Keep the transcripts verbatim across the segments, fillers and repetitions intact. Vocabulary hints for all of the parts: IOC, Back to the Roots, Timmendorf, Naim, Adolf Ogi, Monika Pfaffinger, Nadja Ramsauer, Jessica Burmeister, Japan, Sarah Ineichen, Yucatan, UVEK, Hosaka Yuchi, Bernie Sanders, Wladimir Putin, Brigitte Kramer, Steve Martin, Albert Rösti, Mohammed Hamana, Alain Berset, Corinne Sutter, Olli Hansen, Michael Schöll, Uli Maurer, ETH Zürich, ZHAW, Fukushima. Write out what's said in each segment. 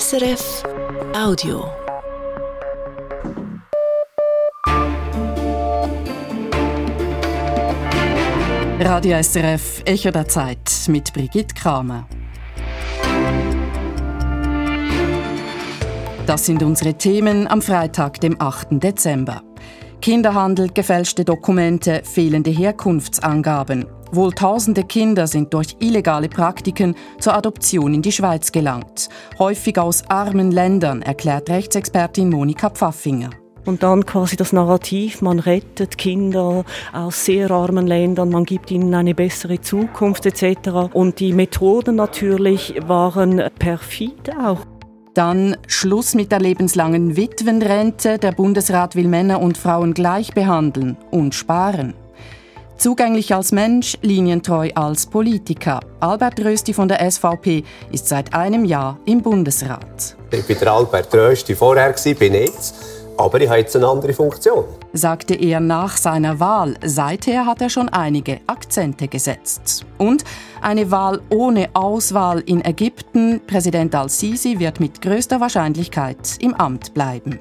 S R F Audio. Radio S R F Echo der Zeit mit Brigitte Kramer. Das sind unsere Themen am Freitag, dem achten Dezember. Kinderhandel, gefälschte Dokumente, fehlende Herkunftsangaben. Wohl tausende Kinder sind durch illegale Praktiken zur Adoption in die Schweiz gelangt. Häufig aus armen Ländern, erklärt Rechtsexpertin Monika Pfaffinger. Und dann quasi das Narrativ, man rettet Kinder aus sehr armen Ländern, man gibt ihnen eine bessere Zukunft et cetera. Und die Methoden natürlich waren perfid auch. Dann Schluss mit der lebenslangen Witwenrente. Der Bundesrat will Männer und Frauen gleich behandeln und sparen. Zugänglich als Mensch, linientreu als Politiker. Albert Rösti von der S V P ist seit einem Jahr im Bundesrat. Ich war der Albert Rösti vorher, bin jetzt, aber ich habe jetzt eine andere Funktion. Sagte er nach seiner Wahl. Seither hat er schon einige Akzente gesetzt. Und eine Wahl ohne Auswahl in Ägypten. Präsident Al-Sisi wird mit größter Wahrscheinlichkeit im Amt bleiben.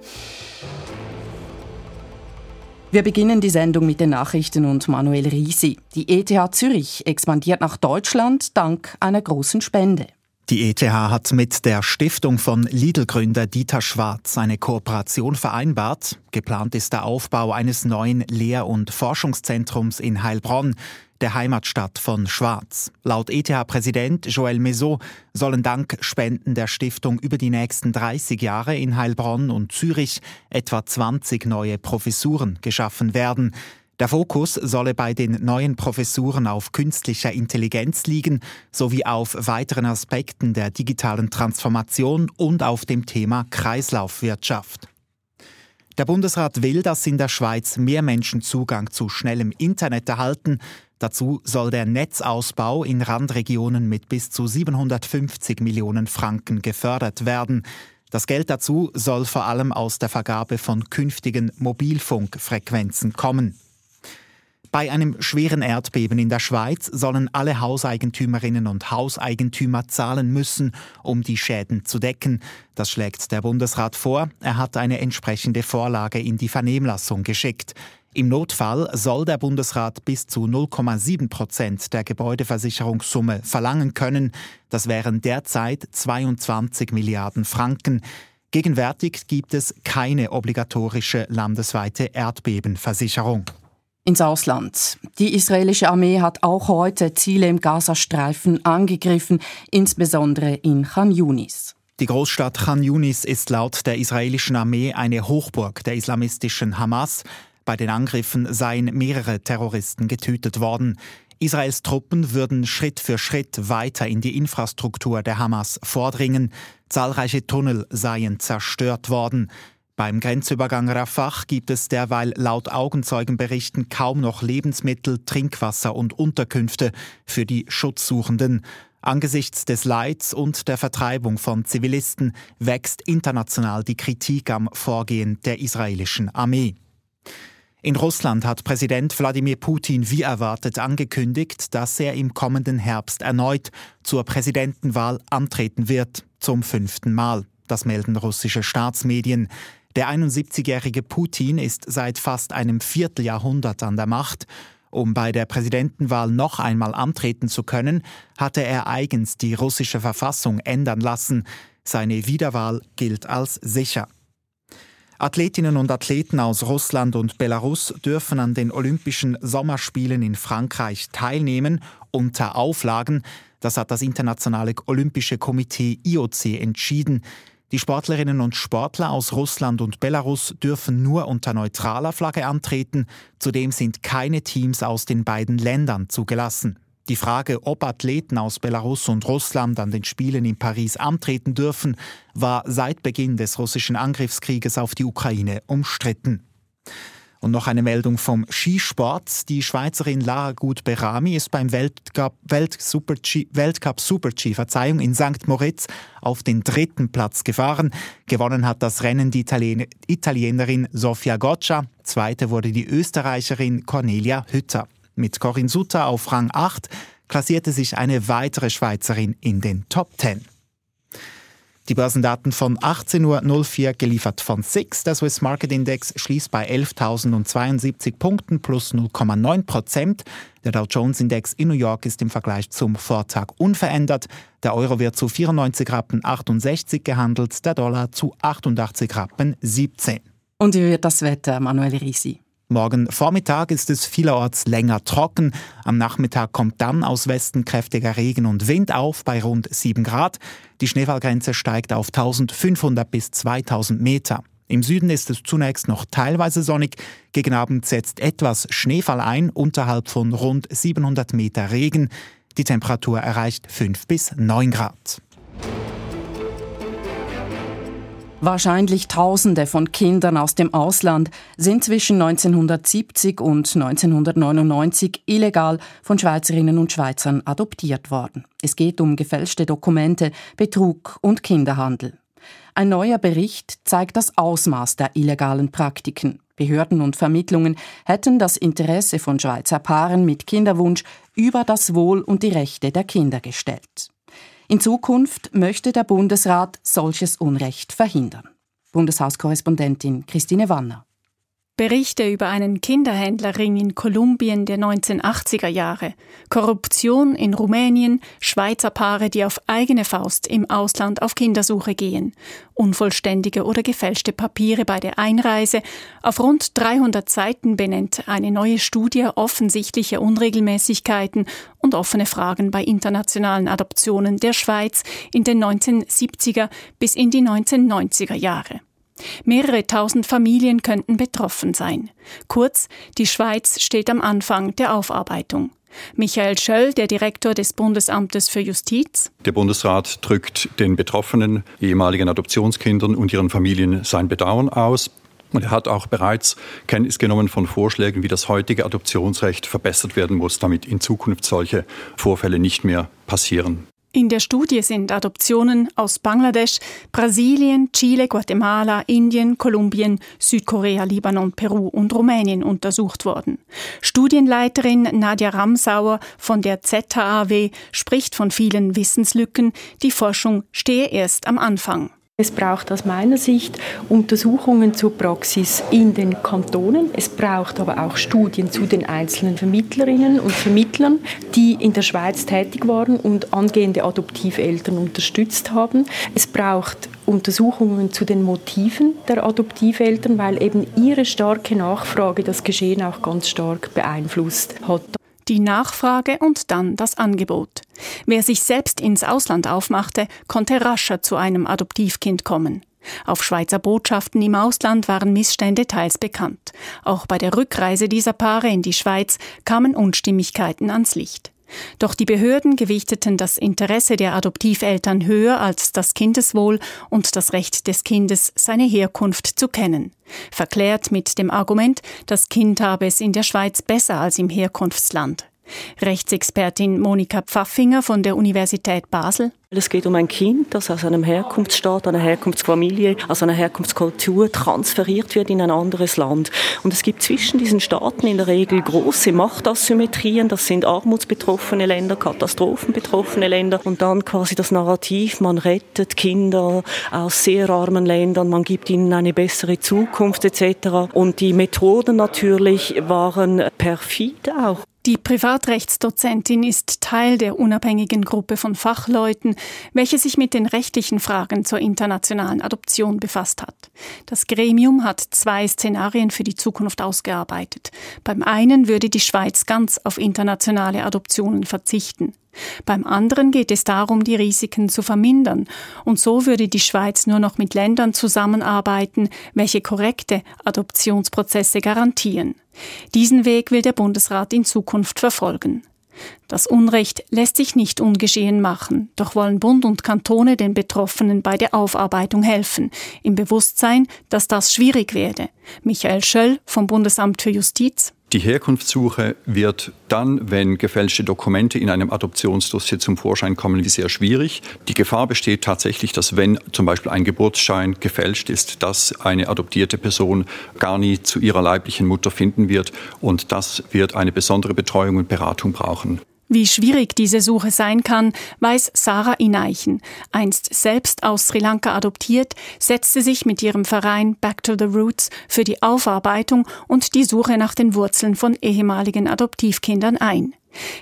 Wir beginnen die Sendung mit den Nachrichten und Manuel Riesi. Die E T H Zürich expandiert nach Deutschland dank einer großen Spende. Die E T H hat mit der Stiftung von Lidl-Gründer Dieter Schwarz eine Kooperation vereinbart. Geplant ist der Aufbau eines neuen Lehr- und Forschungszentrums in Heilbronn, der Heimatstadt von Schwarz. Laut E T H-Präsident Joël Mesot sollen dank Spenden der Stiftung über die nächsten dreißig Jahre in Heilbronn und Zürich etwa zwanzig neue Professuren geschaffen werden. Der Fokus solle bei den neuen Professuren auf künstlicher Intelligenz liegen, sowie auf weiteren Aspekten der digitalen Transformation und auf dem Thema Kreislaufwirtschaft. Der Bundesrat will, dass in der Schweiz mehr Menschen Zugang zu schnellem Internet erhalten. Dazu soll der Netzausbau in Randregionen mit bis zu siebenhundertfünfzig Millionen Franken gefördert werden. Das Geld dazu soll vor allem aus der Vergabe von künftigen Mobilfunkfrequenzen kommen. Bei einem schweren Erdbeben in der Schweiz sollen alle Hauseigentümerinnen und Hauseigentümer zahlen müssen, um die Schäden zu decken. Das schlägt der Bundesrat vor. Er hat eine entsprechende Vorlage in die Vernehmlassung geschickt. Im Notfall soll der Bundesrat bis zu null Komma sieben Prozent der Gebäudeversicherungssumme verlangen können. Das wären derzeit zweiundzwanzig Milliarden Franken. Gegenwärtig gibt es keine obligatorische landesweite Erdbebenversicherung. Ins Ausland. Die israelische Armee hat auch heute Ziele im Gazastreifen angegriffen, insbesondere in Khan Yunis. Die Großstadt Khan Yunis ist laut der israelischen Armee eine Hochburg der islamistischen Hamas. Bei den Angriffen seien mehrere Terroristen getötet worden. Israels Truppen würden Schritt für Schritt weiter in die Infrastruktur der Hamas vordringen. Zahlreiche Tunnel seien zerstört worden. Beim Grenzübergang Rafah gibt es derweil laut Augenzeugenberichten kaum noch Lebensmittel, Trinkwasser und Unterkünfte für die Schutzsuchenden. Angesichts des Leids und der Vertreibung von Zivilisten wächst international die Kritik am Vorgehen der israelischen Armee. In Russland hat Präsident Wladimir Putin wie erwartet angekündigt, dass er im kommenden Herbst erneut zur Präsidentenwahl antreten wird, zum fünften Mal. Das melden russische Staatsmedien. Der einundsiebzigjährige Putin ist seit fast einem Vierteljahrhundert an der Macht. Um bei der Präsidentenwahl noch einmal antreten zu können, hatte er eigens die russische Verfassung ändern lassen. Seine Wiederwahl gilt als sicher. Athletinnen und Athleten aus Russland und Belarus dürfen an den Olympischen Sommerspielen in Frankreich teilnehmen, unter Auflagen. Das hat das Internationale Olympische Komitee I O C entschieden. Die Sportlerinnen und Sportler aus Russland und Belarus dürfen nur unter neutraler Flagge antreten. Zudem sind keine Teams aus den beiden Ländern zugelassen. Die Frage, ob Athleten aus Belarus und Russland an den Spielen in Paris antreten dürfen, war seit Beginn des russischen Angriffskrieges auf die Ukraine umstritten. Und noch eine Meldung vom Skisport. Die Schweizerin Lara Gut-Behrami ist beim Weltcup, Weltsuper-G, Weltcup Super-G Verzeihung, in Sankt Moritz auf den dritten Platz gefahren. Gewonnen hat das Rennen die Italien- Italienerin Sofia Goccia. Zweite wurde die Österreicherin Cornelia Hütter. Mit Corinne Sutter auf Rang acht klassierte sich eine weitere Schweizerin in den Top Ten. Die Börsendaten von achtzehn Uhr null vier geliefert von SIX. Der Swiss Market Index schließt bei elftausendzweiundsiebzig Punkten plus null Komma neun Prozent. Der Dow Jones Index in New York ist im Vergleich zum Vortag unverändert. Der Euro wird zu vierundneunzig Rappen achtundsechzig gehandelt, der Dollar zu achtundachtzig Rappen siebzehn. Und wie wird das Wetter, Manuel Riesi? Morgen Vormittag ist es vielerorts länger trocken. Am Nachmittag kommt dann aus Westen kräftiger Regen und Wind auf bei rund sieben Grad. Die Schneefallgrenze steigt auf eintausendfünfhundert bis zweitausend Meter. Im Süden ist es zunächst noch teilweise sonnig. Gegen Abend setzt etwas Schneefall ein, unterhalb von rund siebenhundert Meter Regen. Die Temperatur erreicht fünf bis neun Grad. Wahrscheinlich Tausende von Kindern aus dem Ausland sind zwischen neunzehnhundertsiebzig und neunzehnhundertneunundneunzig illegal von Schweizerinnen und Schweizern adoptiert worden. Es geht um gefälschte Dokumente, Betrug und Kinderhandel. Ein neuer Bericht zeigt das Ausmaß der illegalen Praktiken. Behörden und Vermittlungen hätten das Interesse von Schweizer Paaren mit Kinderwunsch über das Wohl und die Rechte der Kinder gestellt. In Zukunft möchte der Bundesrat solches Unrecht verhindern. Bundeshauskorrespondentin Christine Wanner. Berichte über einen Kinderhändlerring in Kolumbien der neunzehnhundertachtziger Jahre, Korruption in Rumänien, Schweizer Paare, die auf eigene Faust im Ausland auf Kindersuche gehen, unvollständige oder gefälschte Papiere bei der Einreise. Auf rund dreihundert Seiten benennt eine neue Studie offensichtliche Unregelmäßigkeiten und offene Fragen bei internationalen Adoptionen der Schweiz in den neunzehnhundertsiebziger bis in die neunzehnhundertneunziger Jahre. Mehrere tausend Familien könnten betroffen sein. Kurz, die Schweiz steht am Anfang der Aufarbeitung. Michael Schöll, der Direktor des Bundesamtes für Justiz. Der Bundesrat drückt den Betroffenen, ehemaligen Adoptionskindern und ihren Familien sein Bedauern aus. Und er hat auch bereits Kenntnis genommen von Vorschlägen, wie das heutige Adoptionsrecht verbessert werden muss, damit in Zukunft solche Vorfälle nicht mehr passieren. In der Studie sind Adoptionen aus Bangladesch, Brasilien, Chile, Guatemala, Indien, Kolumbien, Südkorea, Libanon, Peru und Rumänien untersucht worden. Studienleiterin Nadja Ramsauer von der Z H A W spricht von vielen Wissenslücken. Die Forschung stehe erst am Anfang. Es braucht aus meiner Sicht Untersuchungen zur Praxis in den Kantonen. Es braucht aber auch Studien zu den einzelnen Vermittlerinnen und Vermittlern, die in der Schweiz tätig waren und angehende Adoptiveltern unterstützt haben. Es braucht Untersuchungen zu den Motiven der Adoptiveltern, weil eben ihre starke Nachfrage das Geschehen auch ganz stark beeinflusst hat. Die Nachfrage und dann das Angebot. Wer sich selbst ins Ausland aufmachte, konnte rascher zu einem Adoptivkind kommen. Auf Schweizer Botschaften im Ausland waren Missstände teils bekannt. Auch bei der Rückreise dieser Paare in die Schweiz kamen Unstimmigkeiten ans Licht. Doch die Behörden gewichteten das Interesse der Adoptiveltern höher als das Kindeswohl und das Recht des Kindes, seine Herkunft zu kennen. Verklärt mit dem Argument, das Kind habe es in der Schweiz besser als im Herkunftsland. Rechtsexpertin Monika Pfaffinger von der Universität Basel. Es geht um ein Kind, das aus einem Herkunftsstaat, einer Herkunftsfamilie, aus einer Herkunftskultur transferiert wird in ein anderes Land. Und es gibt zwischen diesen Staaten in der Regel große Machtasymmetrien. Das sind armutsbetroffene Länder, katastrophenbetroffene Länder. Und dann quasi das Narrativ, man rettet Kinder aus sehr armen Ländern, man gibt ihnen eine bessere Zukunft et cetera. Und die Methoden natürlich waren perfid auch. Die Privatrechtsdozentin ist Teil der unabhängigen Gruppe von Fachleuten, welche sich mit den rechtlichen Fragen zur internationalen Adoption befasst hat. Das Gremium hat zwei Szenarien für die Zukunft ausgearbeitet. Beim einen würde die Schweiz ganz auf internationale Adoptionen verzichten. Beim anderen geht es darum, die Risiken zu vermindern. Und so würde die Schweiz nur noch mit Ländern zusammenarbeiten, welche korrekte Adoptionsprozesse garantieren. Diesen Weg will der Bundesrat in Zukunft verfolgen. Das Unrecht lässt sich nicht ungeschehen machen, doch wollen Bund und Kantone den Betroffenen bei der Aufarbeitung helfen, im Bewusstsein, dass das schwierig werde. Michael Schöll vom Bundesamt für Justiz. Die Herkunftssuche wird dann, wenn gefälschte Dokumente in einem Adoptionsdossier zum Vorschein kommen, sehr schwierig. Die Gefahr besteht tatsächlich, dass wenn zum Beispiel ein Geburtsschein gefälscht ist, dass eine adoptierte Person gar nie zu ihrer leiblichen Mutter finden wird. Und das wird eine besondere Betreuung und Beratung brauchen. Wie schwierig diese Suche sein kann, weiß Sarah Ineichen. Einst selbst aus Sri Lanka adoptiert, setzte sich mit ihrem Verein Back to the Roots für die Aufarbeitung und die Suche nach den Wurzeln von ehemaligen Adoptivkindern ein.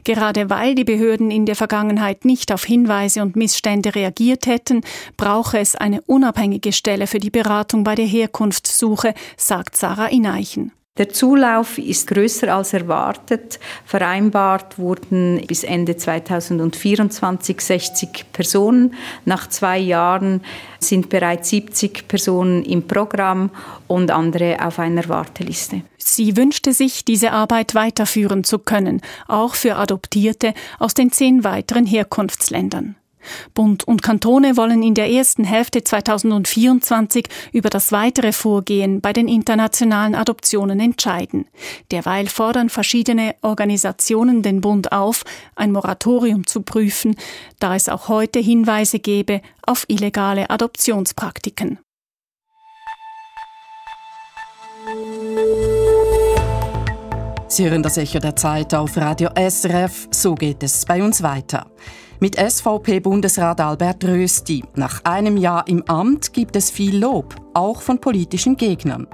Gerade weil die Behörden in der Vergangenheit nicht auf Hinweise und Missstände reagiert hätten, brauche es eine unabhängige Stelle für die Beratung bei der Herkunftssuche, sagt Sarah Ineichen. Der Zulauf ist größer als erwartet. Vereinbart wurden bis Ende zweitausendvierundzwanzig sechzig Personen. Nach zwei Jahren sind bereits siebzig Personen im Programm und andere auf einer Warteliste. Sie wünschte sich, diese Arbeit weiterführen zu können, auch für Adoptierte aus den zehn weiteren Herkunftsländern. Bund und Kantone wollen in der ersten Hälfte zweitausendvierundzwanzig über das weitere Vorgehen bei den internationalen Adoptionen entscheiden. Derweil fordern verschiedene Organisationen den Bund auf, ein Moratorium zu prüfen, da es auch heute Hinweise gebe auf illegale Adoptionspraktiken. Sie hören das Echo der Zeit auf Radio S R F. So geht es bei uns weiter. Mit S V P-Bundesrat Albert Rösti. Nach einem Jahr im Amt gibt es viel Lob, auch von politischen Gegnern.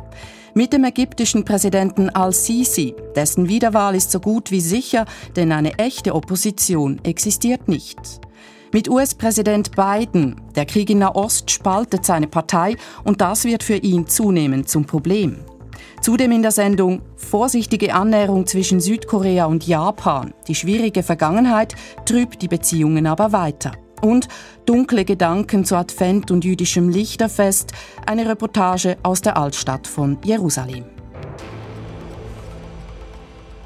Mit dem ägyptischen Präsidenten Al-Sisi, dessen Wiederwahl ist so gut wie sicher, denn eine echte Opposition existiert nicht. Mit U S-Präsident Biden. Der Krieg in Nahost spaltet seine Partei und das wird für ihn zunehmend zum Problem. Zudem in der Sendung vorsichtige Annäherung zwischen Südkorea und Japan. Die schwierige Vergangenheit trübt die Beziehungen aber weiter. Und dunkle Gedanken zu Advent und jüdischem Lichterfest. Eine Reportage aus der Altstadt von Jerusalem.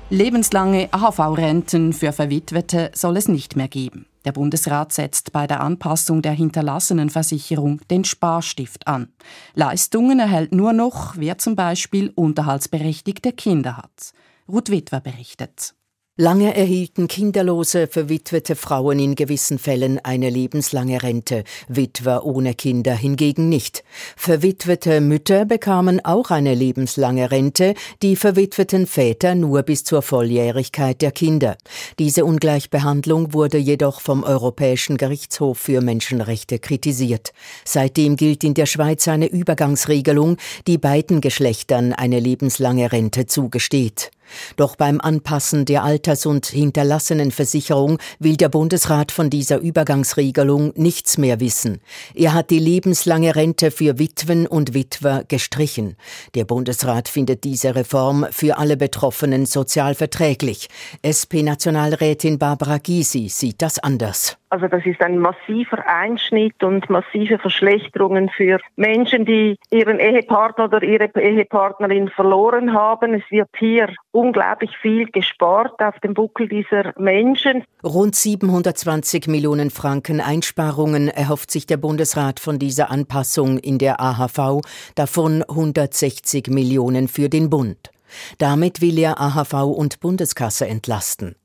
Lebenslange A H V-Renten für Verwitwete soll es nicht mehr geben. Der Bundesrat setzt bei der Anpassung der Hinterlassenenversicherung den Sparstift an. Leistungen erhält nur noch, wer zum Beispiel unterhaltsberechtigte Kinder hat. Ruth Witwer berichtet. Lange erhielten kinderlose, verwitwete Frauen in gewissen Fällen eine lebenslange Rente, Witwer ohne Kinder hingegen nicht. Verwitwete Mütter bekamen auch eine lebenslange Rente, die verwitweten Väter nur bis zur Volljährigkeit der Kinder. Diese Ungleichbehandlung wurde jedoch vom Europäischen Gerichtshof für Menschenrechte kritisiert. Seitdem gilt in der Schweiz eine Übergangsregelung, die beiden Geschlechtern eine lebenslange Rente zugesteht. Doch beim Anpassen der Alters- und Hinterlassenenversicherung will der Bundesrat von dieser Übergangsregelung nichts mehr wissen. Er hat die lebenslange Rente für Witwen und Witwer gestrichen. Der Bundesrat findet diese Reform für alle Betroffenen sozial verträglich. S P-Nationalrätin Barbara Gysi sieht das anders. Also das ist ein massiver Einschnitt und massive Verschlechterungen für Menschen, die ihren Ehepartner oder ihre Ehepartnerin verloren haben. Es wird hier unglaublich viel gespart auf dem Buckel dieser Menschen. Rund siebenhundertzwanzig Millionen Franken Einsparungen erhofft sich der Bundesrat von dieser Anpassung in der A H V, davon hundertsechzig Millionen für den Bund. Damit will er A H V und Bundeskasse entlasten.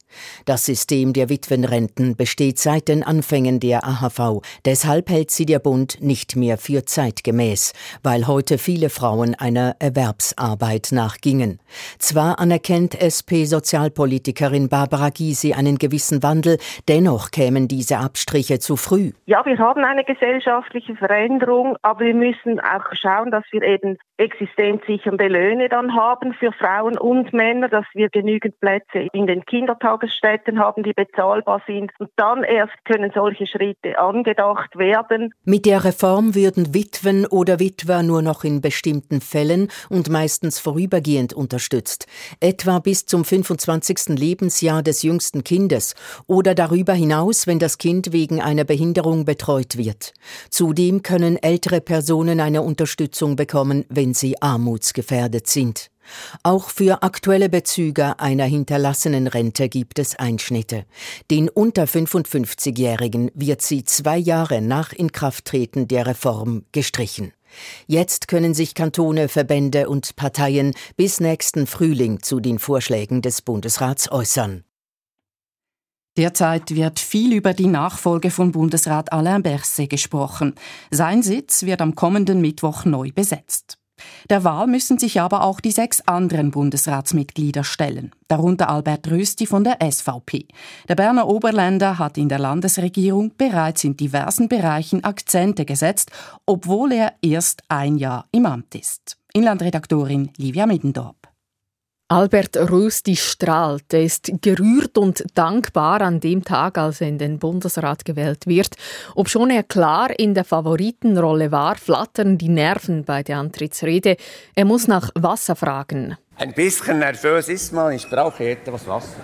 Das System der Witwenrenten besteht seit den Anfängen der A H V. Deshalb hält sie der Bund nicht mehr für zeitgemäß, weil heute viele Frauen einer Erwerbsarbeit nachgingen. Zwar anerkennt S P-Sozialpolitikerin Barbara Gysi einen gewissen Wandel, dennoch kämen diese Abstriche zu früh. Ja, wir haben eine gesellschaftliche Veränderung, aber wir müssen auch schauen, dass wir eben existenzsichernde Löhne dann haben für Frauen und Männer, dass wir genügend Plätze in den Kindertagen Städten haben, die bezahlbar sind. Und dann erst können solche Schritte angedacht werden. Mit der Reform würden Witwen oder Witwer nur noch in bestimmten Fällen und meistens vorübergehend unterstützt. Etwa bis zum fünfundzwanzigsten Lebensjahr des jüngsten Kindes oder darüber hinaus, wenn das Kind wegen einer Behinderung betreut wird. Zudem können ältere Personen eine Unterstützung bekommen, wenn sie armutsgefährdet sind. Auch für aktuelle Bezüger einer hinterlassenen Rente gibt es Einschnitte. Den unter fünfundfünfzigjährigen wird sie zwei Jahre nach Inkrafttreten der Reform gestrichen. Jetzt können sich Kantone, Verbände und Parteien bis nächsten Frühling zu den Vorschlägen des Bundesrats äußern. Derzeit wird viel über die Nachfolge von Bundesrat Alain Berset gesprochen. Sein Sitz wird am kommenden Mittwoch neu besetzt. Der Wahl müssen sich aber auch die sechs anderen Bundesratsmitglieder stellen, darunter Albert Rösti von der S V P. Der Berner Oberländer hat in der Landesregierung bereits in diversen Bereichen Akzente gesetzt, obwohl er erst ein Jahr im Amt ist. Inlandredaktorin Livia Middendorp. Albert Rösti strahlt, er ist gerührt und dankbar an dem Tag, als er in den Bundesrat gewählt wird. Obschon er klar in der Favoritenrolle war, flattern die Nerven bei der Antrittsrede. Er muss nach Wasser fragen. Ein bisschen nervös ist man, ich brauche etwas Wasser.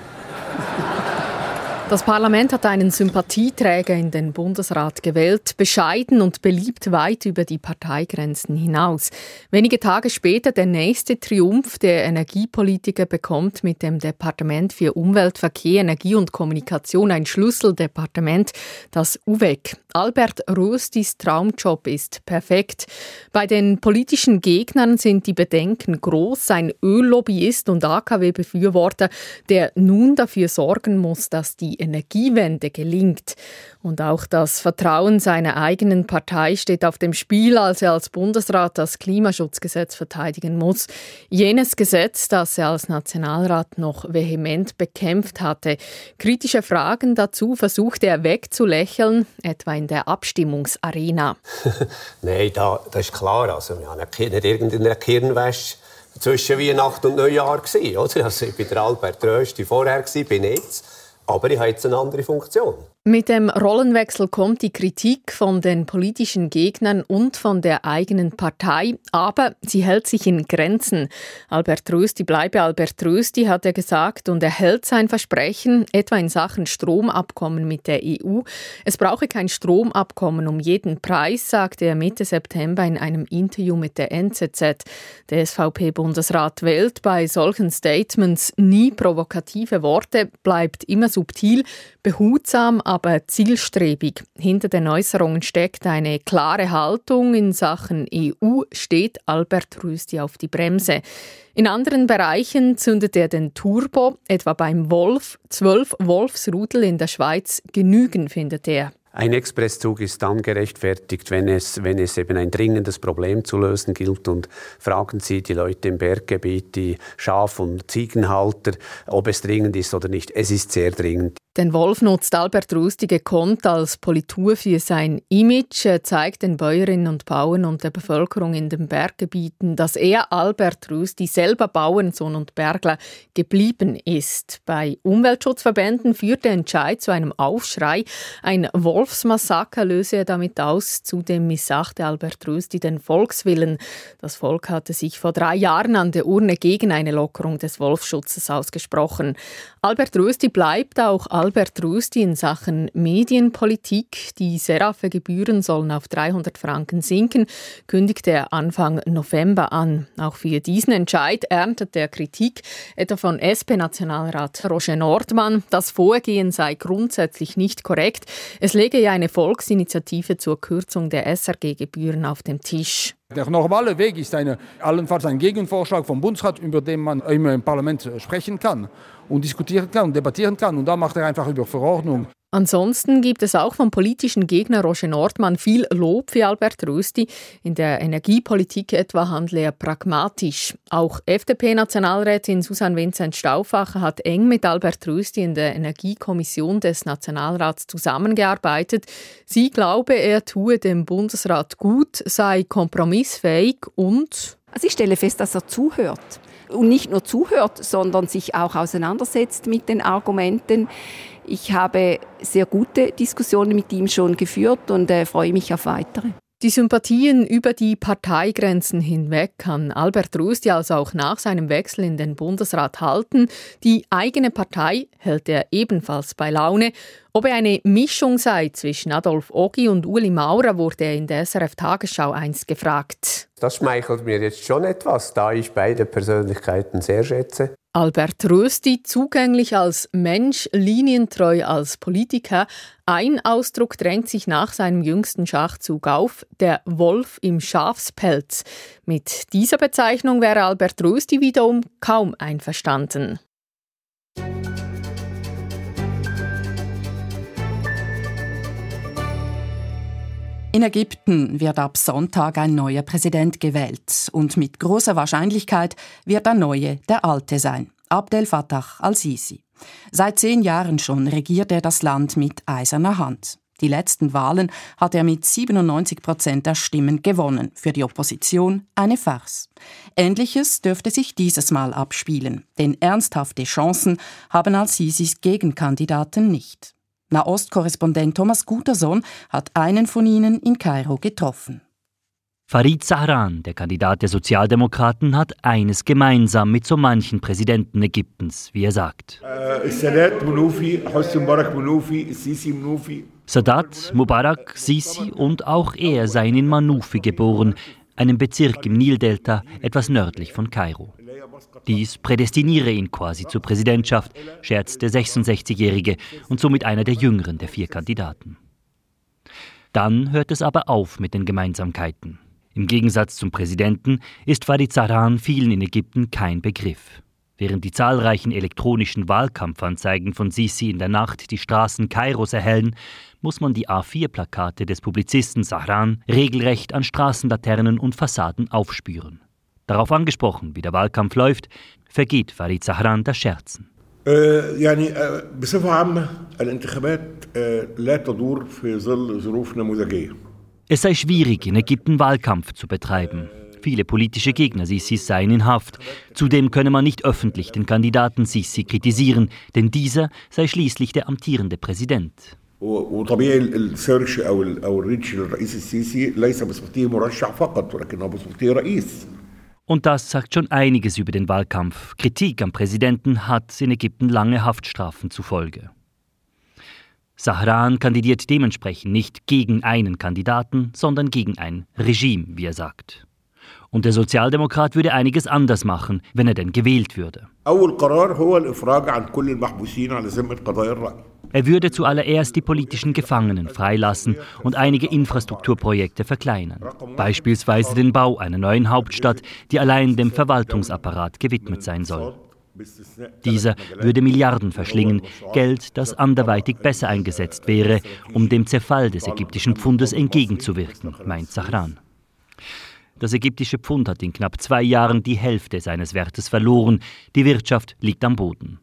Das Parlament hat einen Sympathieträger in den Bundesrat gewählt, bescheiden und beliebt weit über die Parteigrenzen hinaus. Wenige Tage später der nächste Triumph der Energiepolitiker bekommt mit dem Departement für Umwelt, Verkehr, Energie und Kommunikation ein Schlüsseldepartement, das U W E C. Albert Röstis Traumjob ist perfekt. Bei den politischen Gegnern sind die Bedenken groß. Ein Öllobbyist und A K W-Befürworter, der nun dafür sorgen muss, dass die Energiewende gelingt. Und auch das Vertrauen seiner eigenen Partei steht auf dem Spiel, als er als Bundesrat das Klimaschutzgesetz verteidigen muss. Jenes Gesetz, das er als Nationalrat noch vehement bekämpft hatte. Kritische Fragen dazu versuchte er wegzulächeln, etwa in der Abstimmungsarena. Nein, da, das ist klar. Also, wir haben nicht irgendeine Kirnwäsche zwischen Weihnachten und Neujahr gewesen, oder? Also, ich war der Albert Rösti vorher, bin jetzt. Aber ich habe jetzt eine andere Funktion. Mit dem Rollenwechsel kommt die Kritik von den politischen Gegnern und von der eigenen Partei, aber sie hält sich in Grenzen. Albert Rösti bleibe Albert Rösti, hat er gesagt, und er hält sein Versprechen, etwa in Sachen Stromabkommen mit der E U. Es brauche kein Stromabkommen um jeden Preis, sagte er Mitte September in einem Interview mit der N Z Z. Der S V P-Bundesrat wählt bei solchen Statements nie provokative Worte, bleibt immer so subtil, behutsam, aber zielstrebig. Hinter den Äußerungen steckt eine klare Haltung. In Sachen E U steht Albert Rösti auf die Bremse. In anderen Bereichen zündet er den Turbo, etwa beim Wolf. Zwölf Wolfsrudel in der Schweiz genügen, findet er. Ein Expresszug ist dann gerechtfertigt, wenn es, wenn es eben ein dringendes Problem zu lösen gilt. Und fragen Sie die Leute im Berggebiet, die Schaf- und Ziegenhalter, ob es dringend ist oder nicht. Es ist sehr dringend. Den Wolf nutzt Albert Rösti gekonnt als Politur für sein Image. Er zeigt den Bäuerinnen und Bauern und der Bevölkerung in den Berggebieten, dass er, Albert Rösti, selber Bauernsohn und Bergler geblieben ist. Bei Umweltschutzverbänden führt der Entscheid zu einem Aufschrei. Ein Wolfsmassaker löse er damit aus. Zudem missachte Albert Rösti den Volkswillen. Das Volk hatte sich vor drei Jahren an der Urne gegen eine Lockerung des Wolfsschutzes ausgesprochen. Albert Rösti bleibt auch Albert Rösti in Sachen Medienpolitik. Die Seraphe-Gebühren sollen auf dreihundert Franken sinken, kündigt er Anfang November an. Auch für diesen Entscheid erntet er Kritik, etwa von S P-Nationalrat Roger Nordmann. Das Vorgehen sei grundsätzlich nicht korrekt. Es lege ja eine Volksinitiative zur Kürzung der S R G-Gebühren auf dem Tisch. Der normale Weg ist eine, allenfalls ein Gegenvorschlag vom Bundesrat, über den man im Parlament sprechen kann und diskutieren kann und debattieren kann. Und da macht er einfach über Verordnung. Ansonsten gibt es auch vom politischen Gegner Roger Nordmann viel Lob für Albert Rösti. In der Energiepolitik etwa handelt er pragmatisch. Auch F D P-Nationalrätin Susanne Vincent-Stauffacher hat eng mit Albert Rösti in der Energiekommission des Nationalrats zusammengearbeitet. Sie glaube, er tue dem Bundesrat gut, sei kompromissfähig und... Also ich stelle fest, dass er zuhört. Und nicht nur zuhört, sondern sich auch auseinandersetzt mit den Argumenten. Ich habe sehr gute Diskussionen mit ihm schon geführt und äh, freue mich auf weitere. Die Sympathien über die Parteigrenzen hinweg kann Albert Rösti also auch nach seinem Wechsel in den Bundesrat halten. Die eigene Partei hält er ebenfalls bei Laune. Ob er eine Mischung sei zwischen Adolf Ogi und Uli Maurer, wurde er in der S R F-Tagesschau einst gefragt. Das schmeichelt mir jetzt schon etwas, da ich beide Persönlichkeiten sehr schätze. Albert Rösti, zugänglich als Mensch, linientreu als Politiker. Ein Ausdruck drängt sich nach seinem jüngsten Schachzug auf, der Wolf im Schafspelz. Mit dieser Bezeichnung wäre Albert Rösti wiederum kaum einverstanden. In Ägypten wird ab Sonntag ein neuer Präsident gewählt und mit großer Wahrscheinlichkeit wird der neue der alte sein, Abdel Fattah Al-Sisi. Seit zehn Jahren schon regiert er das Land mit eiserner Hand. Die letzten Wahlen hat er mit siebenundneunzig Prozent der Stimmen gewonnen, für die Opposition eine Farce. Ähnliches dürfte sich dieses Mal abspielen, denn ernsthafte Chancen haben Al-Sisis Gegenkandidaten nicht. Nahostkorrespondent Thomas Gutersohn hat einen von ihnen in Kairo getroffen. Farid Zahran, der Kandidat der Sozialdemokraten, hat eines gemeinsam mit so manchen Präsidenten Ägyptens, wie er sagt. Äh, Sadat, Munufi, Hosni Mubarak, Munufi, Sisi, Munufi. Sadat, Mubarak, Sisi und auch er seien in Manufi geboren, einem Bezirk im Nildelta, etwas nördlich von Kairo. Dies prädestiniere ihn quasi zur Präsidentschaft, scherzt der sechsundsechzigjährige und somit einer der jüngeren der vier Kandidaten. Dann hört es aber auf mit den Gemeinsamkeiten. Im Gegensatz zum Präsidenten ist Farid Zahran vielen in Ägypten kein Begriff. Während die zahlreichen elektronischen Wahlkampfanzeigen von Sisi in der Nacht die Straßen Kairos erhellen, muss man die A vier Plakate des Publizisten Zahran regelrecht an Straßenlaternen und Fassaden aufspüren. Darauf angesprochen, wie der Wahlkampf läuft, vergeht Farid Zahran das Scherzen. Es sei schwierig, in Ägypten Wahlkampf zu betreiben. Viele politische Gegner Sisis seien in Haft. Zudem könne man nicht öffentlich den Kandidaten Sisi kritisieren, denn dieser sei schließlich der amtierende Präsident. Und das sagt schon einiges über den Wahlkampf. Kritik am Präsidenten hat in Ägypten lange Haftstrafen zur Folge. Zahran kandidiert dementsprechend nicht gegen einen Kandidaten, sondern gegen ein Regime, wie er sagt. Und der Sozialdemokrat würde einiges anders machen, wenn er denn gewählt würde. Er würde zuallererst die politischen Gefangenen freilassen und einige Infrastrukturprojekte verkleinern. Beispielsweise den Bau einer neuen Hauptstadt, die allein dem Verwaltungsapparat gewidmet sein soll. Dieser würde Milliarden verschlingen, Geld, das anderweitig besser eingesetzt wäre, um dem Zerfall des ägyptischen Pfundes entgegenzuwirken, meint Zahran. Das ägyptische Pfund hat in knapp zwei Jahren die Hälfte seines Wertes verloren. Die Wirtschaft liegt am Boden.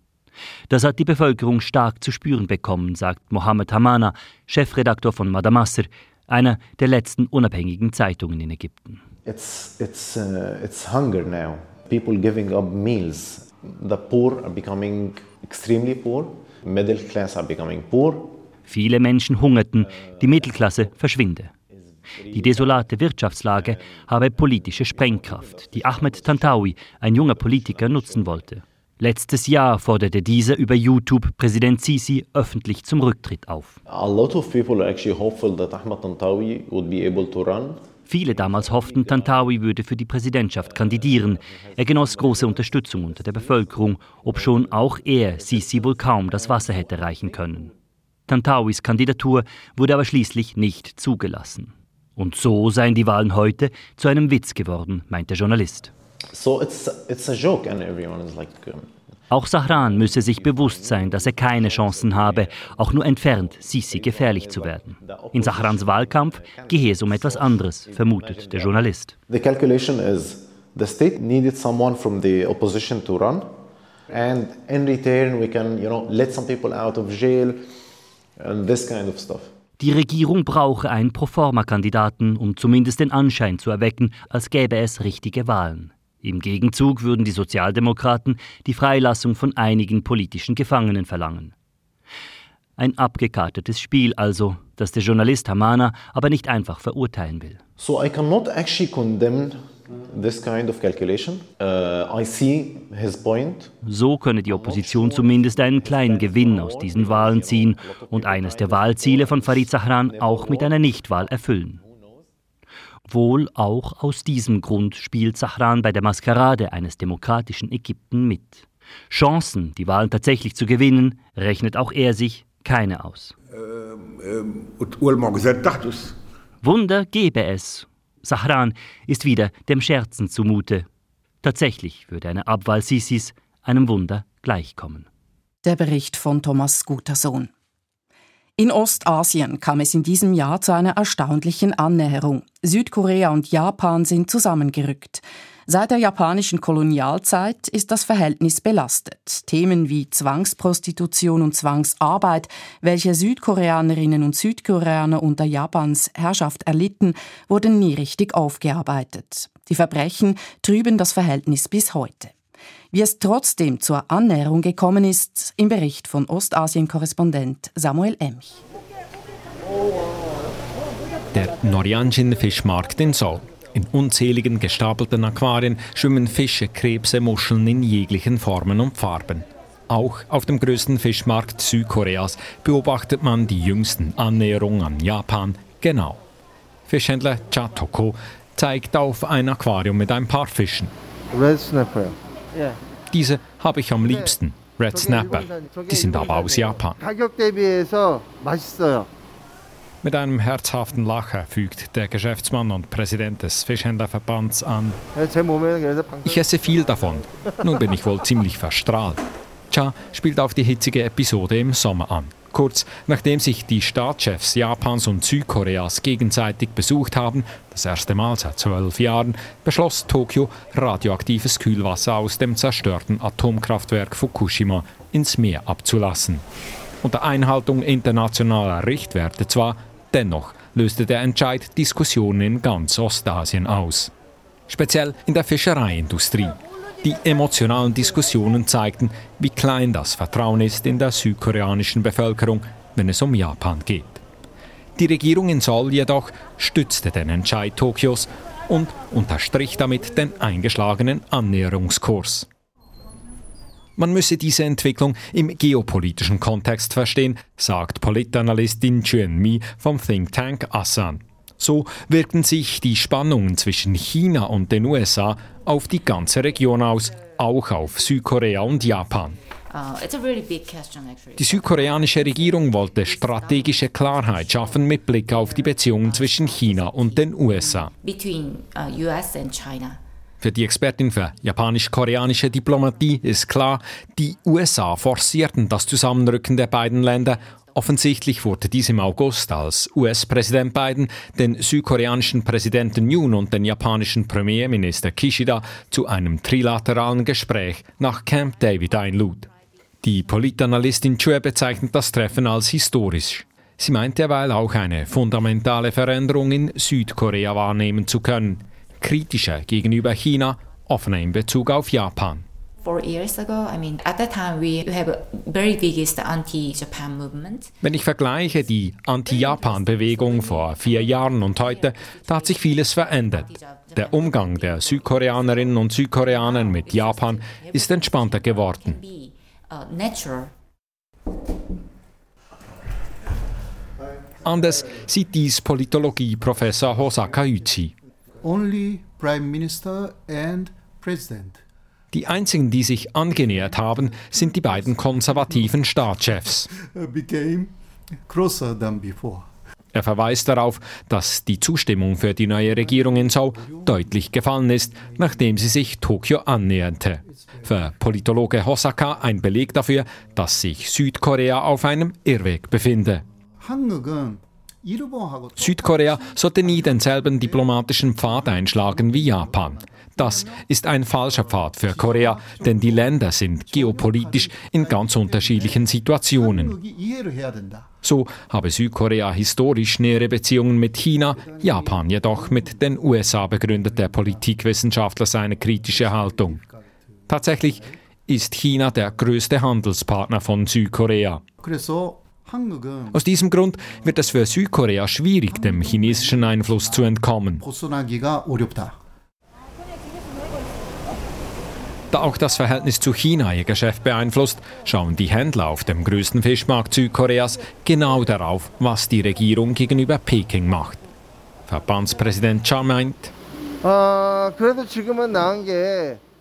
Das hat die Bevölkerung stark zu spüren bekommen, sagt Mohammed Hamana, Chefredaktor von Madamasser, einer der letzten unabhängigen Zeitungen in Ägypten. It's, it's, uh, it's hunger now. People giving up meals. The poor are becoming extremely poor. Middle class are becoming poor. Viele Menschen hungerten, die Mittelklasse verschwinde. Die desolate Wirtschaftslage habe politische Sprengkraft, die Ahmed Tantawi, ein junger Politiker, nutzen wollte. Letztes Jahr forderte dieser über YouTube Präsident Sisi öffentlich zum Rücktritt auf. Viele damals hofften, Tantawi würde für die Präsidentschaft kandidieren. Er genoss große Unterstützung unter der Bevölkerung, obschon auch er Sisi wohl kaum das Wasser hätte reichen können. Tantawis Kandidatur wurde aber schließlich nicht zugelassen. Und so seien die Wahlen heute zu einem Witz geworden, meint der Journalist. So it's, it's a joke and everyone is like, um auch Zahran müsse sich bewusst sein, dass er keine Chancen habe, auch nur entfernt Sisi gefährlich zu werden. In Zahrans Wahlkampf gehe es um etwas anderes, vermutet der Journalist. The calculation is the state needed someone from the opposition to run and in return we can, you know, let some people out of jail and this kind of stuff. Die Regierung brauche einen Proforma-Kandidaten, um zumindest den Anschein zu erwecken, als gäbe es richtige Wahlen. Im Gegenzug würden die Sozialdemokraten die Freilassung von einigen politischen Gefangenen verlangen. Ein abgekartetes Spiel also, das der Journalist Hamana aber nicht einfach verurteilen will. So I cannot actually condemn this kind of calculation. Uh, I see his point. So könne die Opposition zumindest einen kleinen Gewinn aus diesen Wahlen ziehen und eines der Wahlziele von Farid Zahran auch mit einer Nichtwahl erfüllen. Wohl auch aus diesem Grund spielt Zahran bei der Maskerade eines demokratischen Ägypten mit. Chancen, die Wahlen tatsächlich zu gewinnen, rechnet auch er sich keine aus. Wunder gäbe es. Zahran ist wieder dem Scherzen zumute. Tatsächlich würde eine Abwahl Sisis einem Wunder gleichkommen. Der Bericht von Thomas Gutersohn. In Ostasien kam es in diesem Jahr zu einer erstaunlichen Annäherung. Südkorea und Japan sind zusammengerückt. Seit der japanischen Kolonialzeit ist das Verhältnis belastet. Themen wie Zwangsprostitution und Zwangsarbeit, welche Südkoreanerinnen und Südkoreaner unter Japans Herrschaft erlitten, wurden nie richtig aufgearbeitet. Die Verbrechen trüben das Verhältnis bis heute. Wie es trotzdem zur Annäherung gekommen ist, im Bericht von Ostasien-Korrespondent Samuel Emch. Der Noryanjin Fischmarkt in Seoul. In unzähligen gestapelten Aquarien schwimmen Fische, Krebse, Muscheln in jeglichen Formen und Farben. Auch auf dem größten Fischmarkt Südkoreas beobachtet man die jüngsten Annäherungen an Japan genau. Fischhändler Cha Toko zeigt auf ein Aquarium mit ein paar Fischen. Red Snapper. Diese habe ich am liebsten, Red Snapper. Die sind aber aus Japan. Mit einem herzhaften Lacher fügt der Geschäftsmann und Präsident des Fischhändlerverbands an: Ich esse viel davon, nun bin ich wohl ziemlich verstrahlt. Cha spielt auf die hitzige Episode im Sommer an. Kurz nachdem sich die Staatschefs Japans und Südkoreas gegenseitig besucht haben, das erste Mal seit zwölf Jahren, beschloss Tokio, radioaktives Kühlwasser aus dem zerstörten Atomkraftwerk Fukushima ins Meer abzulassen. Unter Einhaltung internationaler Richtwerte zwar, dennoch löste der Entscheid Diskussionen in ganz Ostasien aus. Speziell in der Fischereiindustrie. Die emotionalen Diskussionen zeigten, wie klein das Vertrauen ist in der südkoreanischen Bevölkerung, wenn es um Japan geht. Die Regierung in Seoul jedoch stützte den Entscheid Tokios und unterstrich damit den eingeschlagenen Annäherungskurs. Man müsse diese Entwicklung im geopolitischen Kontext verstehen, sagt Politanalyst Chuen Mi vom Think Tank Asan. So wirkten sich die Spannungen zwischen China und den U S A auf die ganze Region aus, auch auf Südkorea und Japan. Die südkoreanische Regierung wollte strategische Klarheit schaffen mit Blick auf die Beziehungen zwischen China und den U S A. Für die Expertin für japanisch-koreanische Diplomatie ist klar, die U S A forcierten das Zusammenrücken der beiden Länder. Offensichtlich wurde dies im August, als U S-Präsident Biden den südkoreanischen Präsidenten Yoon und den japanischen Premierminister Kishida zu einem trilateralen Gespräch nach Camp David einlud. Die Politanalystin Chue bezeichnet das Treffen als historisch. Sie meint derweil auch eine fundamentale Veränderung in Südkorea wahrnehmen zu können. Kritischer gegenüber China, offener in Bezug auf Japan. Wenn ich vergleiche die Anti-Japan-Bewegung vor vier Jahren und heute, da hat sich vieles verändert. Der Umgang der Südkoreanerinnen und Südkoreaner mit Japan ist entspannter geworden. Anders sieht dies Politologie-Professor Hosaka Yuchi. Only Prime Minister and President. Die einzigen, die sich angenähert haben, sind die beiden konservativen Staatschefs. Er verweist darauf, dass die Zustimmung für die neue Regierung in Seoul deutlich gefallen ist, nachdem sie sich Tokio annäherte. Für Politologe Hosaka ein Beleg dafür, dass sich Südkorea auf einem Irrweg befinde. Südkorea sollte nie denselben diplomatischen Pfad einschlagen wie Japan. Das ist ein falscher Pfad für Korea, denn die Länder sind geopolitisch in ganz unterschiedlichen Situationen. So habe Südkorea historisch nähere Beziehungen mit China, Japan jedoch mit den U S A, begründet der Politikwissenschaftler seine kritische Haltung. Tatsächlich ist China der größte Handelspartner von Südkorea. Aus diesem Grund wird es für Südkorea schwierig, dem chinesischen Einfluss zu entkommen. Da auch das Verhältnis zu China ihr Geschäft beeinflusst, schauen die Händler auf dem größten Fischmarkt Südkoreas genau darauf, was die Regierung gegenüber Peking macht. Verbandspräsident Cha meint: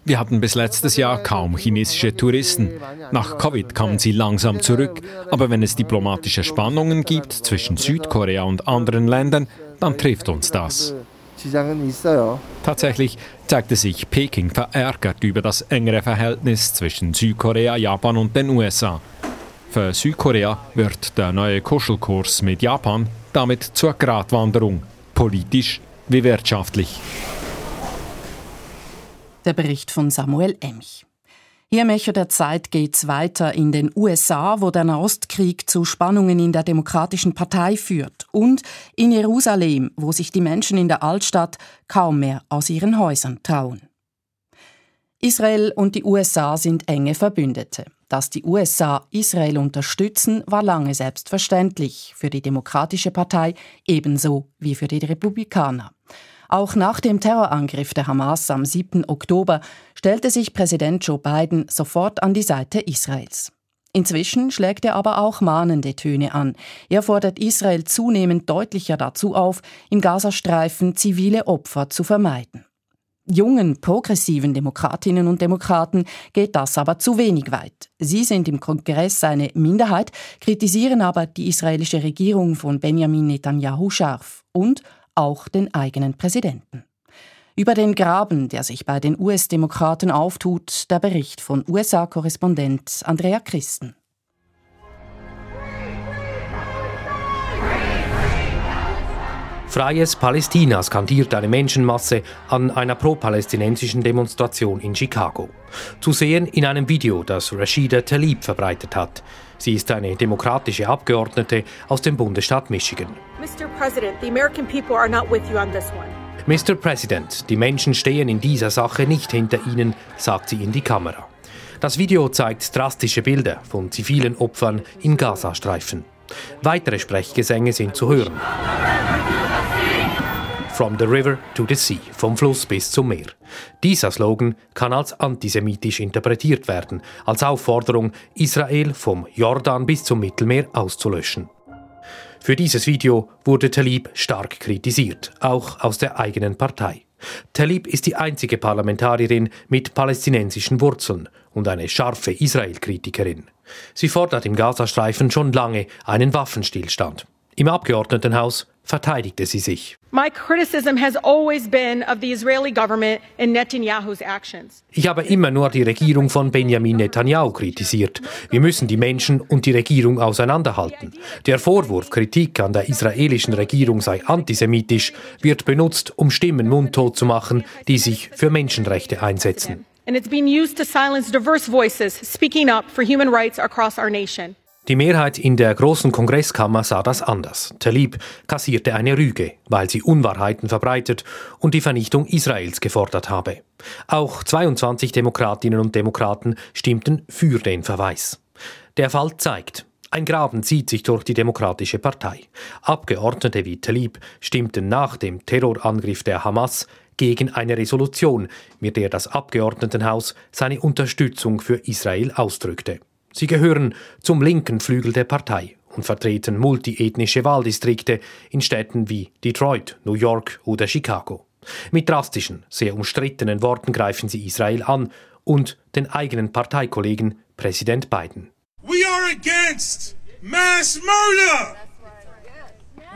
Wir hatten bis letztes Jahr kaum chinesische Touristen. Nach Covid kamen sie langsam zurück. Aber wenn es diplomatische Spannungen gibt zwischen Südkorea und anderen Ländern, dann trifft uns das. Tatsächlich zeigte sich Peking verärgert über das engere Verhältnis zwischen Südkorea, Japan und den U S A. für Südkorea wird der neue Kuschelkurs mit Japan damit zur Gratwanderung, politisch wie wirtschaftlich. Der Bericht von Samuel Emch. Hier im Echo der Zeit geht's weiter in den U S A, wo der Nahostkrieg zu Spannungen in der Demokratischen Partei führt, und in Jerusalem, wo sich die Menschen in der Altstadt kaum mehr aus ihren Häusern trauen. Israel und die U S A sind enge Verbündete. Dass die U S A Israel unterstützen, war lange selbstverständlich, für die Demokratische Partei ebenso wie für die Republikaner. Auch nach dem Terrorangriff der Hamas am siebten Oktober stellte sich Präsident Joe Biden sofort an die Seite Israels. Inzwischen schlägt er aber auch mahnende Töne an. Er fordert Israel zunehmend deutlicher dazu auf, im Gazastreifen zivile Opfer zu vermeiden. Jungen, progressiven Demokratinnen und Demokraten geht das aber zu wenig weit. Sie sind im Kongress eine Minderheit, kritisieren aber die israelische Regierung von Benjamin Netanyahu scharf und auch den eigenen Präsidenten. Über den Graben, der sich bei den U S-Demokraten auftut, der Bericht von U S A-Korrespondent Andrea Christen. Freies Palästina skandiert eine Menschenmasse an einer pro-palästinensischen Demonstration in Chicago. Zu sehen in einem Video, das Rashida Tlaib verbreitet hat. Sie ist eine demokratische Abgeordnete aus dem Bundesstaat Michigan. Mister President, the American people are not with you on this one. Mister President, die Menschen stehen in dieser Sache nicht hinter Ihnen, sagt sie in die Kamera. Das Video zeigt drastische Bilder von zivilen Opfern im Gazastreifen. Weitere Sprechgesänge sind zu hören. From the river to the sea, vom Fluss bis zum Meer. Dieser Slogan kann als antisemitisch interpretiert werden, als Aufforderung, Israel vom Jordan bis zum Mittelmeer auszulöschen. Für dieses Video wurde Tlaib stark kritisiert, auch aus der eigenen Partei. Tlaib ist die einzige Parlamentarierin mit palästinensischen Wurzeln und eine scharfe Israel-Kritikerin. Sie fordert im Gazastreifen schon lange einen Waffenstillstand. Im Abgeordnetenhaus verteidigte sie sich. Ich habe immer nur die Regierung von Benjamin Netanyahu kritisiert. Wir müssen die Menschen und die Regierung auseinanderhalten. Der Vorwurf, Kritik an der israelischen Regierung sei antisemitisch, wird benutzt, um Stimmen mundtot zu machen, die sich für Menschenrechte einsetzen. Die Mehrheit in der großen Kongresskammer sah das anders. Tlaib kassierte eine Rüge, weil sie Unwahrheiten verbreitet und die Vernichtung Israels gefordert habe. Auch zweiundzwanzig Demokratinnen und Demokraten stimmten für den Verweis. Der Fall zeigt, ein Graben zieht sich durch die Demokratische Partei. Abgeordnete wie Tlaib stimmten nach dem Terrorangriff der Hamas gegen eine Resolution, mit der das Abgeordnetenhaus seine Unterstützung für Israel ausdrückte. Sie gehören zum linken Flügel der Partei und vertreten multiethnische Wahldistrikte in Städten wie Detroit, New York oder Chicago. Mit drastischen, sehr umstrittenen Worten greifen sie Israel an und den eigenen Parteikollegen Präsident Biden. We are against mass murder.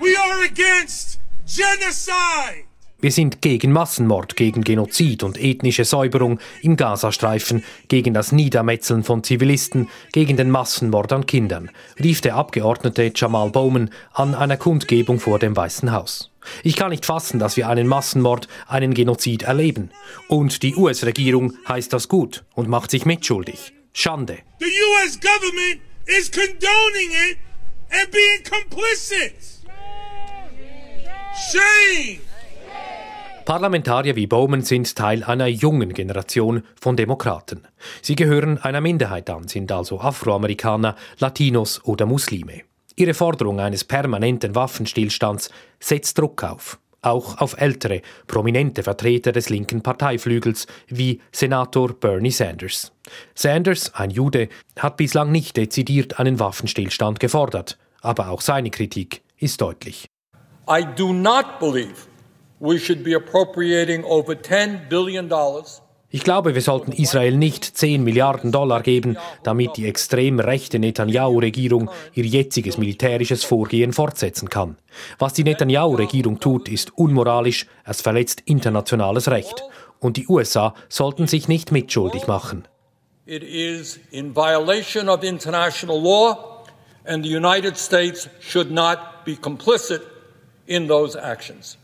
We are against genocide. Wir sind gegen Massenmord, gegen Genozid und ethnische Säuberung im Gazastreifen, gegen das Niedermetzeln von Zivilisten, gegen den Massenmord an Kindern, rief der Abgeordnete Jamal Bowman an einer Kundgebung vor dem Weißen Haus. Ich kann nicht fassen, dass wir einen Massenmord, einen Genozid erleben. Und die U S-Regierung heißt das gut und macht sich mitschuldig. Schande. The U S government is condoning it and being complicit. Shame. Parlamentarier wie Bowman sind Teil einer jungen Generation von Demokraten. Sie gehören einer Minderheit an, sind also Afroamerikaner, Latinos oder Muslime. Ihre Forderung eines permanenten Waffenstillstands setzt Druck auf, auch auf ältere, prominente Vertreter des linken Parteiflügels wie Senator Bernie Sanders. Sanders, ein Jude, hat bislang nicht dezidiert einen Waffenstillstand gefordert, aber auch seine Kritik ist deutlich. I do not believe we should be appropriating over ten billion dollars. Ich glaube, wir sollten Israel nicht zehn Milliarden Dollar geben, damit die extrem rechte Netanyahu-Regierung ihr jetziges militärisches Vorgehen fortsetzen kann. Was die Netanyahu-Regierung tut, ist unmoralisch, es verletzt internationales Recht. Und die U S A sollten sich nicht mitschuldig machen. It is in violation of international law. and the United States should not be complicit in those actions.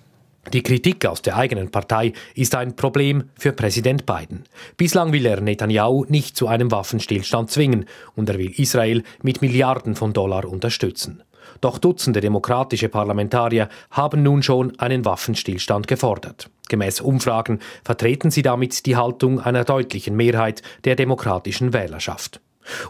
Die Kritik aus der eigenen Partei ist ein Problem für Präsident Biden. Bislang will er Netanyahu nicht zu einem Waffenstillstand zwingen und er will Israel mit Milliarden von Dollar unterstützen. Doch Dutzende demokratische Parlamentarier haben nun schon einen Waffenstillstand gefordert. Gemäß Umfragen vertreten sie damit die Haltung einer deutlichen Mehrheit der demokratischen Wählerschaft.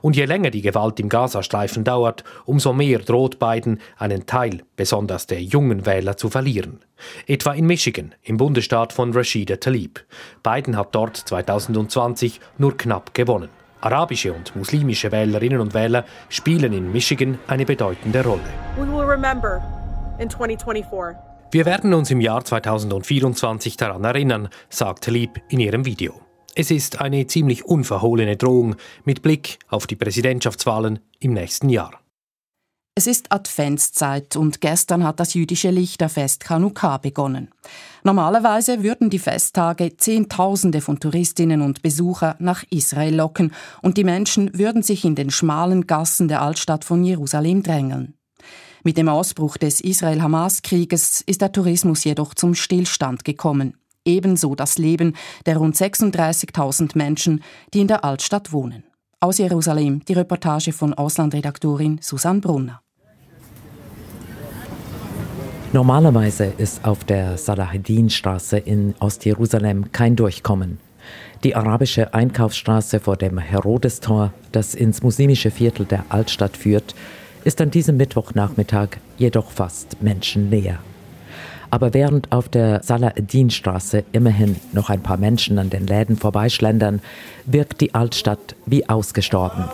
Und je länger die Gewalt im Gazastreifen dauert, umso mehr droht Biden, einen Teil, besonders der jungen Wähler, zu verlieren. Etwa in Michigan, im Bundesstaat von Rashida Tlaib. Biden hat dort zwanzig zwanzig nur knapp gewonnen. Arabische und muslimische Wählerinnen und Wähler spielen in Michigan eine bedeutende Rolle. We will remember in twenty twenty-four. Wir werden uns im Jahr zwanzig vierundzwanzig daran erinnern, sagt Tlaib in ihrem Video. Es ist eine ziemlich unverhohlene Drohung mit Blick auf die Präsidentschaftswahlen im nächsten Jahr. Es ist Adventszeit und gestern hat das jüdische Lichterfest Chanukah begonnen. Normalerweise würden die Festtage Zehntausende von Touristinnen und Besuchern nach Israel locken und die Menschen würden sich in den schmalen Gassen der Altstadt von Jerusalem drängeln. Mit dem Ausbruch des Israel-Hamas-Krieges ist der Tourismus jedoch zum Stillstand gekommen. Ebenso das Leben der rund sechsunddreißigtausend Menschen, die in der Altstadt wohnen. Aus Jerusalem die Reportage von Auslandredaktorin Susanne Brunner. Normalerweise ist auf der Salaheddin-Straße in Ostjerusalem kein Durchkommen. Die arabische Einkaufsstraße vor dem Herodes-Tor, das ins muslimische Viertel der Altstadt führt, ist an diesem Mittwochnachmittag jedoch fast menschenleer. Aber während auf der Salaheddin-Straße immerhin noch ein paar Menschen an den Läden vorbeischlendern, wirkt die Altstadt wie ausgestorben.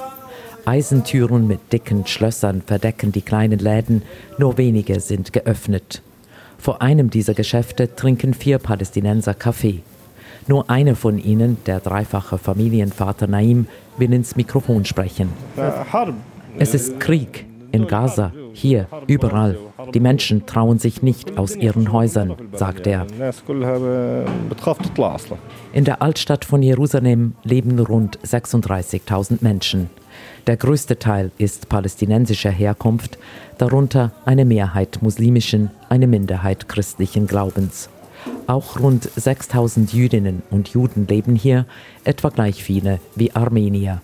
Eisentüren mit dicken Schlössern verdecken die kleinen Läden, nur wenige sind geöffnet. Vor einem dieser Geschäfte trinken vier Palästinenser Kaffee. Nur einer von ihnen, der dreifache Familienvater Naim, will ins Mikrofon sprechen. Es ist Krieg in Gaza. Hier, überall. Die Menschen trauen sich nicht aus ihren Häusern, sagt er. In der Altstadt von Jerusalem leben rund sechsunddreißigtausend Menschen. Der größte Teil ist palästinensischer Herkunft, darunter eine Mehrheit muslimischen, eine Minderheit christlichen Glaubens. Auch rund sechstausend Jüdinnen und Juden leben hier, etwa gleich viele wie Armenier.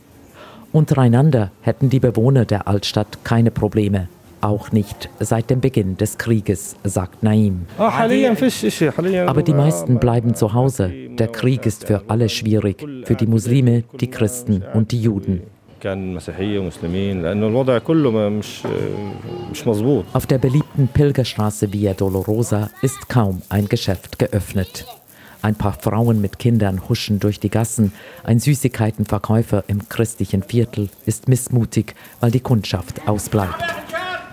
Untereinander hätten die Bewohner der Altstadt keine Probleme. Auch nicht seit dem Beginn des Krieges, sagt Naim. Aber die meisten bleiben zu Hause. Der Krieg ist für alle schwierig, für die Muslime, die Christen und die Juden. Auf der beliebten Pilgerstraße Via Dolorosa ist kaum ein Geschäft geöffnet. Ein paar Frauen mit Kindern huschen durch die Gassen. Ein Süßigkeitenverkäufer im christlichen Viertel ist missmutig, weil die Kundschaft ausbleibt.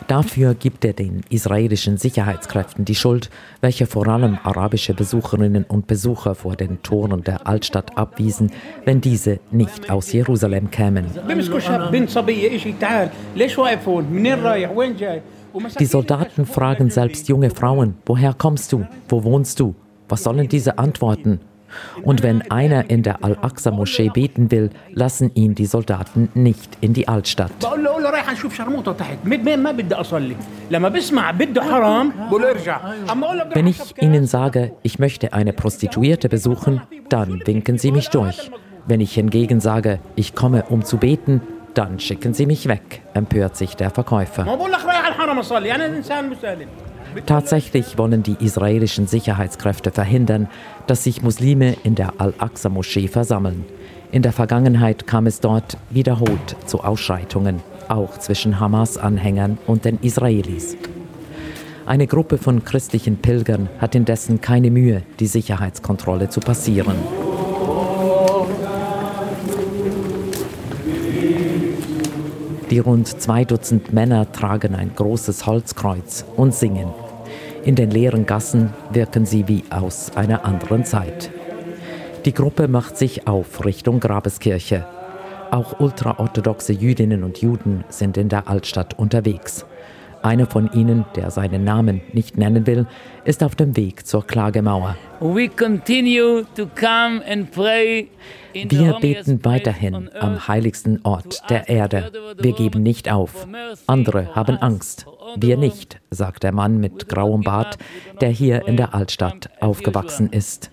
Dafür gibt er den israelischen Sicherheitskräften die Schuld, welche vor allem arabische Besucherinnen und Besucher vor den Toren der Altstadt abwiesen, wenn diese nicht aus Jerusalem kämen. Die Soldaten fragen selbst junge Frauen, woher kommst du, wo wohnst du? Was sollen diese antworten? Und wenn einer in der Al-Aqsa-Moschee beten will, lassen ihn die Soldaten nicht in die Altstadt. Wenn ich ihnen sage, ich möchte eine Prostituierte besuchen, dann winken sie mich durch. Wenn ich hingegen sage, ich komme, um zu beten, dann schicken sie mich weg, empört sich der Verkäufer. Tatsächlich wollen die israelischen Sicherheitskräfte verhindern, dass sich Muslime in der Al-Aqsa-Moschee versammeln. In der Vergangenheit kam es dort wiederholt zu Ausschreitungen, auch zwischen Hamas-Anhängern und den Israelis. Eine Gruppe von christlichen Pilgern hat indessen keine Mühe, die Sicherheitskontrolle zu passieren. Die rund zwei Dutzend Männer tragen ein großes Holzkreuz und singen. In den leeren Gassen wirken sie wie aus einer anderen Zeit. Die Gruppe macht sich auf Richtung Grabeskirche. Auch ultraorthodoxe Jüdinnen und Juden sind in der Altstadt unterwegs. Einer von ihnen, der seinen Namen nicht nennen will, ist auf dem Weg zur Klagemauer. Wir beten weiterhin am heiligsten Ort der Erde. Wir geben nicht auf. Andere haben Angst. Wir nicht, sagt der Mann mit grauem Bart, der hier in der Altstadt aufgewachsen ist.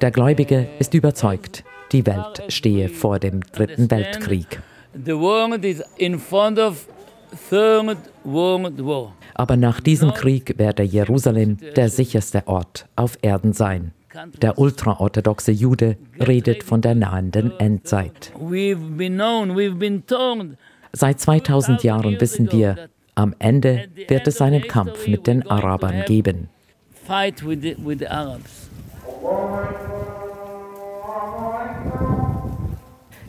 Der Gläubige ist überzeugt, die Welt stehe vor dem Dritten Weltkrieg. Aber nach diesem Krieg werde Jerusalem der sicherste Ort auf Erden sein. Der ultraorthodoxe Jude redet von der nahenden Endzeit. Seit zweitausend Jahren wissen wir, am Ende wird es einen Kampf mit den Arabern geben.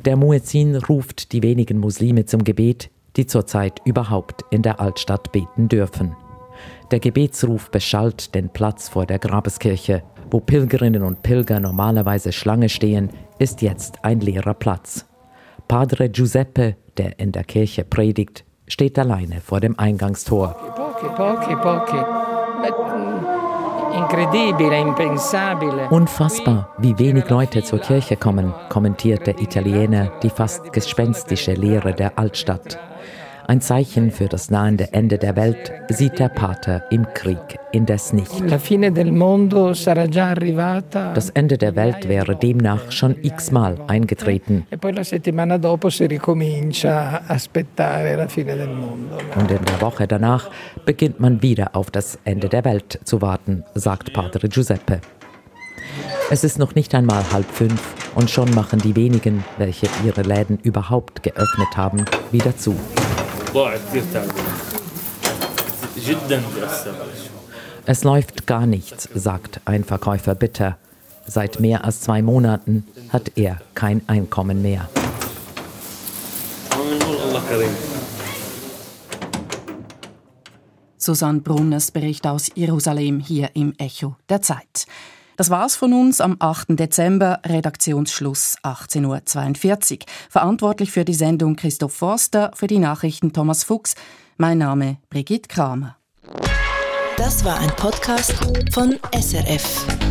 Der Muezzin ruft die wenigen Muslime zum Gebet, die zurzeit überhaupt in der Altstadt beten dürfen. Der Gebetsruf beschallt den Platz vor der Grabeskirche. Wo Pilgerinnen und Pilger normalerweise Schlange stehen, ist jetzt ein leerer Platz. Padre Giuseppe, der in der Kirche predigt, steht alleine vor dem Eingangstor. Poche, poche, poche, incredibile, impensabile. Unfassbar, wie wenig Leute zur Kirche kommen, kommentiert der Italiener die fast gespenstische Leere der Altstadt. Ein Zeichen für das nahende Ende der Welt sieht der Pater im Krieg indes nicht. Das Ende der Welt wäre demnach schon x-mal eingetreten. Und in der Woche danach beginnt man wieder auf das Ende der Welt zu warten, sagt Padre Giuseppe. Es ist noch nicht einmal halb fünf und schon machen die wenigen, welche ihre Läden überhaupt geöffnet haben, wieder zu. Es läuft gar nichts, sagt ein Verkäufer bitter. Seit mehr als zwei Monaten hat er kein Einkommen mehr. Susanne Brunners Bericht aus Jerusalem hier im Echo der Zeit. Das war's von uns am achten Dezember, Redaktionsschluss achtzehn Uhr zweiundvierzig. Verantwortlich für die Sendung Christoph Forster, für die Nachrichten Thomas Fuchs. Mein Name Brigitte Kramer. Das war ein Podcast von S R F.